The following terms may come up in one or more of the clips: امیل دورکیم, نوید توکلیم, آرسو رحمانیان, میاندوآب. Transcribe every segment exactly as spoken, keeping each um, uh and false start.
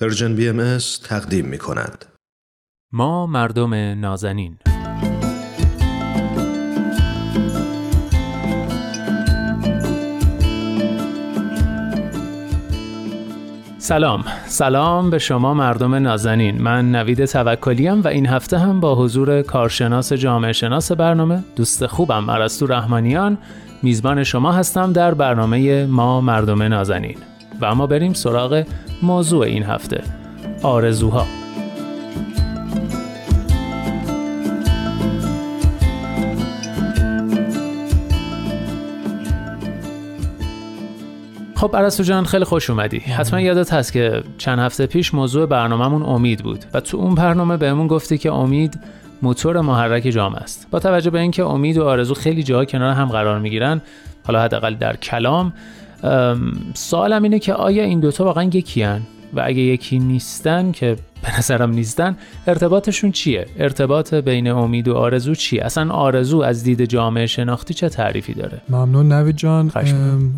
پرژن بی ام اس تقدیم می کند. ما مردم نازنین. سلام سلام به شما مردم نازنین. من نوید توکلیم و این هفته هم با حضور کارشناس جامعه شناس برنامه، دوست خوبم آرسو رحمانیان، میزبان شما هستم در برنامه ما مردم نازنین. و اما بریم سراغ موضوع این هفته: آرزوها. خب آرسو جان، خیلی خوش اومدی. حتما یادت هست که چند هفته پیش موضوع برنامه‌مون امید بود و تو اون برنامه بهمون گفتی که امید موتور محرک جامعه است. با توجه به اینکه امید و آرزو خیلی جاها کنار هم قرار میگیرن، حالا حداقل در کلام، سوالم اینه که آیا این دوتا واقعا یکی هن؟ و اگه یکی نیستن، که به نظرم نیستن، ارتباطشون چیه؟ ارتباط بین امید و آرزو چیه؟ اصلا آرزو از دید جامعه شناختی چه تعریفی داره؟ ممنون نوید جان.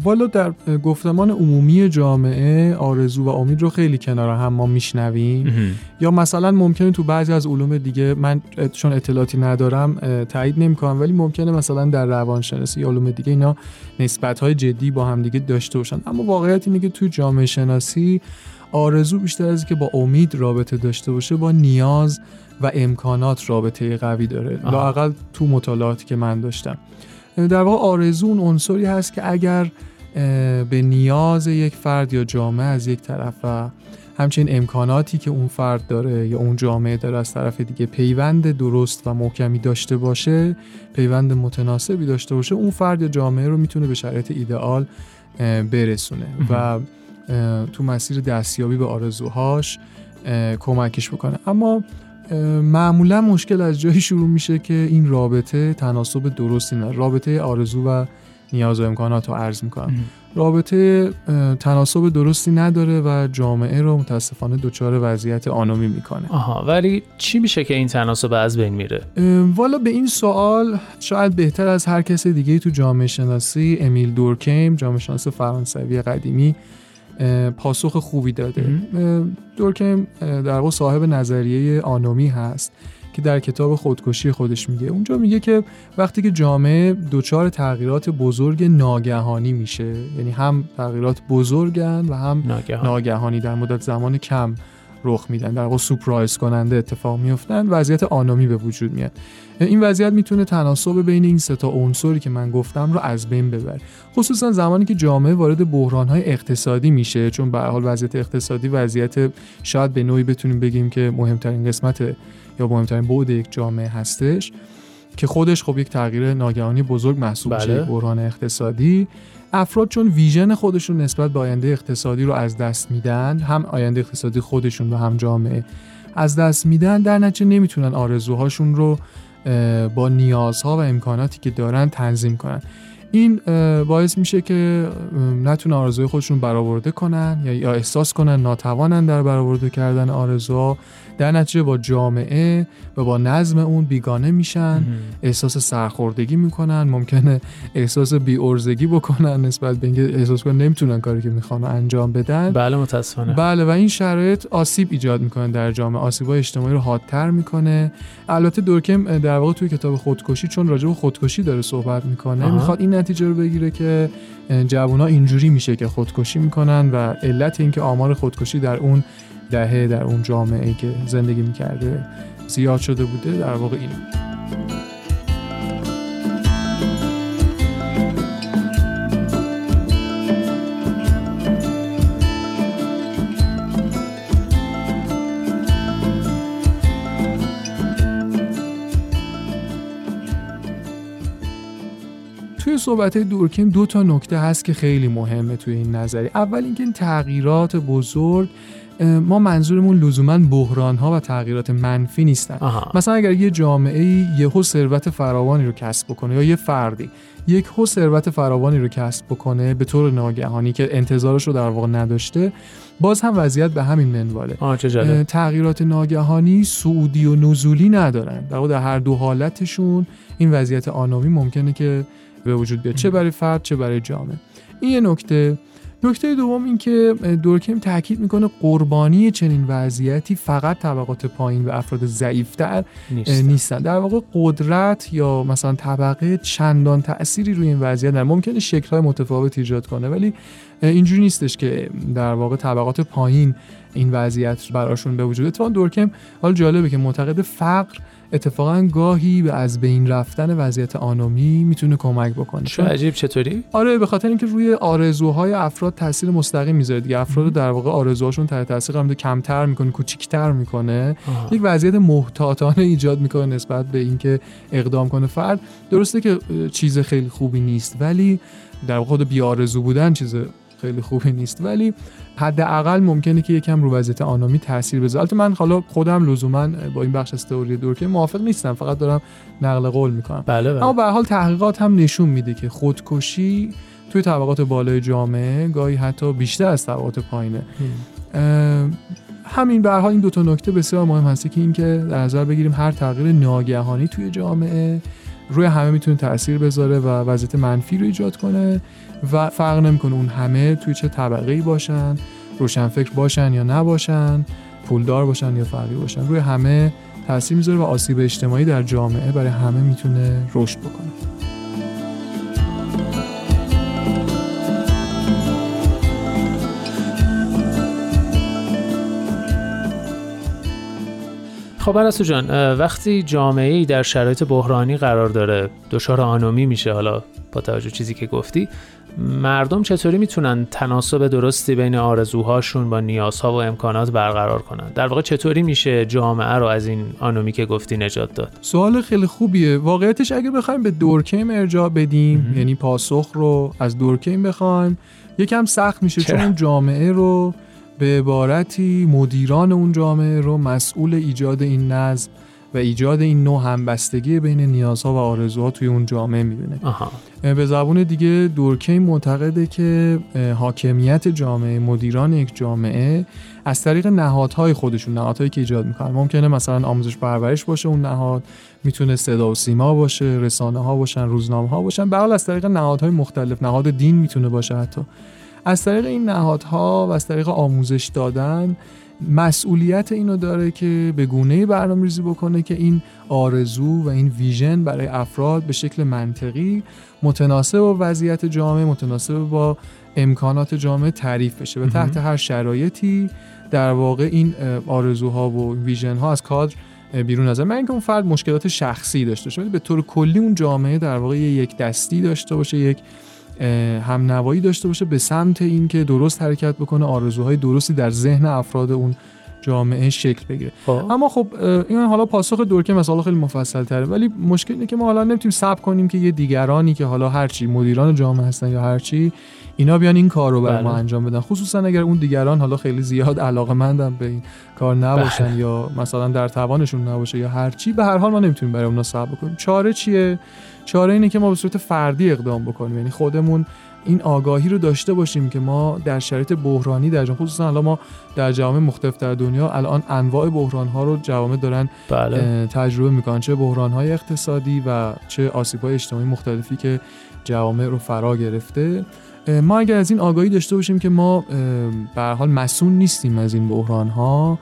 والا در گفتمان عمومی جامعه آرزو و امید رو خیلی کنار هم ما میشنویم، یا مثلا ممکنه تو بعضی از علوم دیگه، من چون اطلاعاتی ندارم تایید نمی‌کنم، ولی ممکنه مثلا در روانشناسی یا علوم دیگه اینا نسبت‌های جدی با هم دیگه داشته باشن، اما واقعیت اینه که تو جامعه شناسی آرزو بیشتر از که با امید رابطه داشته باشه، با نیاز و امکانات رابطه قوی داره، لااقل تو مطالعاتی که من داشتم. در واقع آرزو اون عنصری هست که اگر به نیاز یک فرد یا جامعه از یک طرف و همچنین امکاناتی که اون فرد داره یا اون جامعه داره از طرف دیگه پیوند درست و محکمی داشته باشه، پیوند متناسبی داشته باشه، اون فرد یا جامعه رو میتونه به شرایط ایدئال برسونه و تو مسیر دستیابی به آرزوهاش کمکش بکنه. اما معمولا مشکل از جایی شروع میشه که این رابطه تناسب درستی نداره. رابطه آرزو و نیاز و امکانات رو عرض میکنم، رابطه تناسب درستی نداره و جامعه رو متاسفانه دچار وضعیت آنومی میکنه. آها، ولی چی میشه که این تناسب از بین میره؟ والا به این سوال شاید بهتر از هر کس دیگه تو جامعه شناسی امیل دورکیم، جامعه شناس فرانسوی قدیمی، پاسخ خوبی داده. دورکیم در واقع صاحب نظریه آنومی هست که در کتاب خودکشی خودش میگه، اونجا میگه که وقتی که جامعه دچار تغییرات بزرگ ناگهانی میشه، یعنی هم تغییرات بزرگن و هم ناگهان. ناگهانی در مدت زمان کم رخ میدن، در واقع سورپرایز کننده اتفاق میافتن، وضعیت آنومی به وجود میاد. این وضعیت میتونه تناسب بین این سه تا عنصری که من گفتم رو از بین ببره، خصوصا زمانی که جامعه وارد بحران‌های اقتصادی میشه، چون به هر حال وضعیت اقتصادی وضعیت شاید به نوعی بتونیم بگیم که مهمترین قسمت یا مهمترین بعد یک جامعه هستش، که خودش خب یک تغییر ناگهانی بزرگ محسوب بله. میشه، بحران اقتصادی. افراد چون ویژن خودشون نسبت به آینده اقتصادی رو از دست میدن، هم آینده اقتصادی خودشون و هم جامعه از دست میدن، در نتیجه نمیتونن آرزوهاشون رو با نیازها و امکاناتی که دارن تنظیم کنن. این باعث میشه که نتونن آرزوهای خودشون برآورده کنن یا احساس کنن ناتوانن در برآورده کردن آرزوها، در نتیجه با جامعه و با نظم اون بیگانه میشن، احساس سرخوردگی میکنن، ممکنه احساس بی‌ارزگی بکنن نسبت به اینکه احساس کنن نمیتونن کاری که میخوان انجام بدن. بله متاسفانه. بله، و این شرایط آسیب ایجاد میکنه در جامعه، آسیب‌های اجتماعی رو حادتر میکنه. البته دورکیم در واقع توی کتاب خودکشی، چون راجع به خودکشی داره صحبت میکنه، میخواد این نتیجه رو بگیره که جوونا اینجوری میشه که خودکشی میکنن و علت اینکه آمار خودکشی در اون دهه، در اون جامعه‌ای که زندگی میکرده زیاد شده بوده، در واقع اینه. توی صحبت دورکیم دو تا نکته هست که خیلی مهمه توی این نظریه. اول اینکه این تغییرات بزرگ، ما منظورمون لزوماً بحران‌ها و تغییرات منفی نیستن. آها. مثلا اگر یه جامعه‌ای یهو ثروت فراوانی رو کسب بکنه، یا یه فردی یهو ثروت فراوانی رو کسب بکنه به طور ناگهانی که انتظارش رو در واقع نداشته، باز هم وضعیت به همین منواله. تغییرات ناگهانی صعودی و نزولی ندارن، در واقع در هر دو حالتشون این وضعیت آنومی ممکنه که به وجود بیاد، چه برای فرد چه برای جامعه. این یه نکته. نکته دوم این که دورکیم تاکید میکنه قربانی چنین وضعیتی فقط طبقات پایین و افراد ضعیف‌تر نیستن. در واقع قدرت یا مثلا طبقه چندان تأثیری روی این وضعیت نداره. ممکنه شکل‌های متفاوتی ایجاد کنه ولی اینجوری نیستش که در واقع طبقات پایین این وضعیت براشون به وجود اتفاق. دورکیم حالا جالبه که معتقد فقر اتفاقا گاهی به از بین رفتن وضعیت آنومی میتونه کمک بکنه. چه عجیب، چطوری؟ آره، به خاطر اینکه روی آرزوهای افراد تاثیر مستقیم میذاره دیگه. افراد در واقع آرزوهاشون تحت تاثیر قرار میده، کمتر میکنه، کوچیک‌تر میکنه. آه. یک وضعیت محتاطانه ایجاد میکنه نسبت به اینکه اقدام کنه فرد. درسته که چیز خیلی خوبی نیست ولی در واقع خود بی‌آرزو بودن چیز خیلی خوبی نیست ولی حداقل ممکنه که یکم رو وضعیت آنامی تاثیر بذاره. البته من حالا خودم لزوما با این بخش از تئوری دورکیم موافق نیستم، فقط دارم نقل قول میکنم. بله بله. اما به هر حال تحقیقات هم نشون میده که خودکشی توی طبقات بالای جامعه گاهی حتی بیشتر از طبقات پایینه. همین به هر حال این دو تا نکته بسیار مهم هستی که اینکه در نظر بگیریم هر تغییر ناگهانی توی جامعه روی همه میتونه تأثیر بذاره و وضعیت منفی رو ایجاد کنه و فرق نمیکنه اون همه توی چه طبقه‌ای باشن، روشنفکر باشن یا نباشن، پولدار باشن یا فقیر باشن، روی همه تأثیر میذاره و آسیب اجتماعی در جامعه برای همه میتونه رشد بکنه. خب آرسو جان، وقتی جامعه‌ای در شرایط بحرانی قرار داره، دچار آنومی میشه، حالا با توجه چیزی که گفتی، مردم چطوری میتونن تناسب درستی بین آرزوهاشون با نیازها و امکانات برقرار کنن؟ در واقع چطوری میشه جامعه رو از این آنومی که گفتی نجات داد؟ سوال خیلی خوبیه. واقعیتش اگه بخوایم به دورکیم ارجاع بدیم، مم. یعنی پاسخ رو از دورکیم بخوایم، یکم سخت میشه چرا؟ چون جامعه رو به عبارتی مدیران اون جامعه رو مسئول ایجاد این نظم و ایجاد این نوع همبستگی بین نیازها و آرزوها توی اون جامعه میبینه. آها. به زبون دیگه دورکیم معتقده که حاکمیت جامعه، مدیران یک جامعه از طریق نهادهای خودشون، نهادهایی که ایجاد میکنن، ممکنه مثلا آموزش پرورش باشه اون نهاد، میتونه صدا و سیما باشه، رسانه ها باشن، روزنامه ها باشن، به هر حال از طریق نهادهای مختلف، نهاد دین میتونه باشه حتی، از طریق این نهادها و از طریق آموزش دادن مسئولیت اینو داره که به گونه‌ای برنامه‌ریزی بکنه که این آرزو و این ویژن برای افراد به شکل منطقی متناسب با وضعیت جامعه، متناسب با امکانات جامعه تعریف بشه و تحت هر شرایطی در واقع این آرزوها و ویژن‌ها از کادر بیرون نظر. من اینکه اون فرد مشکلات شخصی داشته باشه ولی به طور کلی اون جامعه در واقع یک دستی داشته باشه، یک هم نوایی داشته باشه به سمت این که درست حرکت بکنه، آرزوهای درستی در ذهن افراد اون جامعه شکل بگیره. آه. اما خب این حالا پاسخ دورکیم مثلا خیلی مفصل تره ولی مشکل اینه که ما حالا نمیتونیم صبر کنیم که یه دیگرانی که حالا هرچی مدیران جامعه هستن یا هرچی اینا بیان این کار رو برای ما انجام بدن، خصوصا اگر اون دیگران حالا خیلی زیاد علاقه‌مندن به این کار نباشن بله. یا مثلا در توانشون نباشه یا هرچی، به هر حال ما نمیتونیم برای اونا صبر کنیم. چاره چیه؟ چاره اینه که ما به صورت فردی اقدام بکنیم، یعنی خودمون این آگاهی رو داشته باشیم که ما در شرایط بحرانی در جامعه، خصوصا الان ما در جوامع مختلف در دنیا الان انواع بحران‌ها رو جوامع دارن بله. تجربه می‌کنن، چه بحران‌های اقتصادی و چه آسیب‌های اجتماعی مختلفی که جوامع رو فرا گرفته. ما اگر از این آگاهی داشته باشیم که ما به هر حال مسئول نیستیم از این بحران‌ها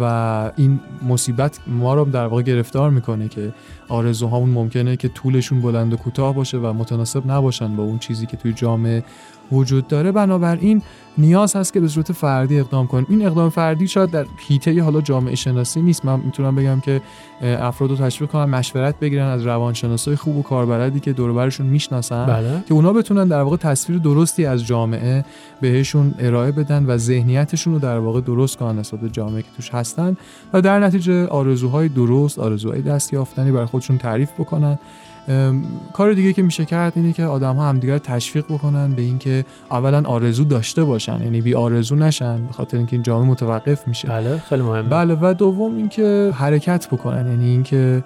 و این مصیبت ما رو در واقع گرفتار میکنه که آرزوهامون ممکنه که طولشون بلند و کوتاه باشه و متناسب نباشن با اون چیزی که توی جامعه وجود داره، بنابراین نیاز هست که به صورت فردی اقدام کنیم. این اقدام فردی شاید در حیطه حالا جامعه شناسی نیست، من میتونم بگم که افراد رو تشویق کنم مشورت بگیرن از روانشناسای خوب و کاربلدی که دور و برشون میشناسن بله. که اونا بتونن در واقع تصویر درستی از جامعه بهشون ارائه بدن و ذهنیتشون رو در واقع درست کنن نسبت به جامعه که توش هستن و در نتیجه آرزوهای درست، آرزوهای دست یافتنی برای خودشون تعریف بکنن. ام، کار دیگه که میشه کرد اینه که آدم‌ها همدیگر تشویق بکنن به اینکه اولا آرزو داشته باشن، یعنی بی آرزو نشن به خاطر اینکه این جامعه متوقف میشه. بله خیلی مهمه. بله و دوم اینکه حرکت بکنن، یعنی اینکه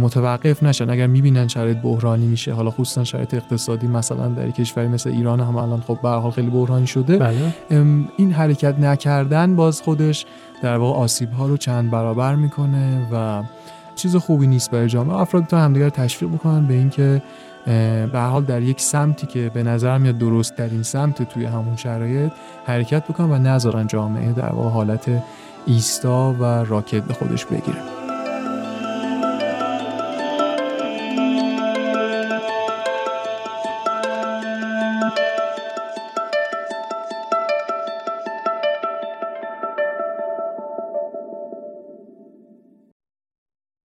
متوقف نشن. اگر میبینن شرایط بحرانی میشه، حالا خصوصا شرایط اقتصادی مثلا در کشوری مثل ایران هم الان خب به هر حال خیلی بحرانی شده بله. این حرکت نکردن باز خودش در واقع آسیب‌ها رو چند برابر میکنه و چیز خوبی نیست برای جامعه. افراد تا همدیگر تشویق بکنن به این که به هر حال در یک سمتی که به نظر میاد درست ترین سمت توی همون شرایط حرکت بکنه و نذارن جامعه در واقع حالت ایستا و راکت به خودش بگیره.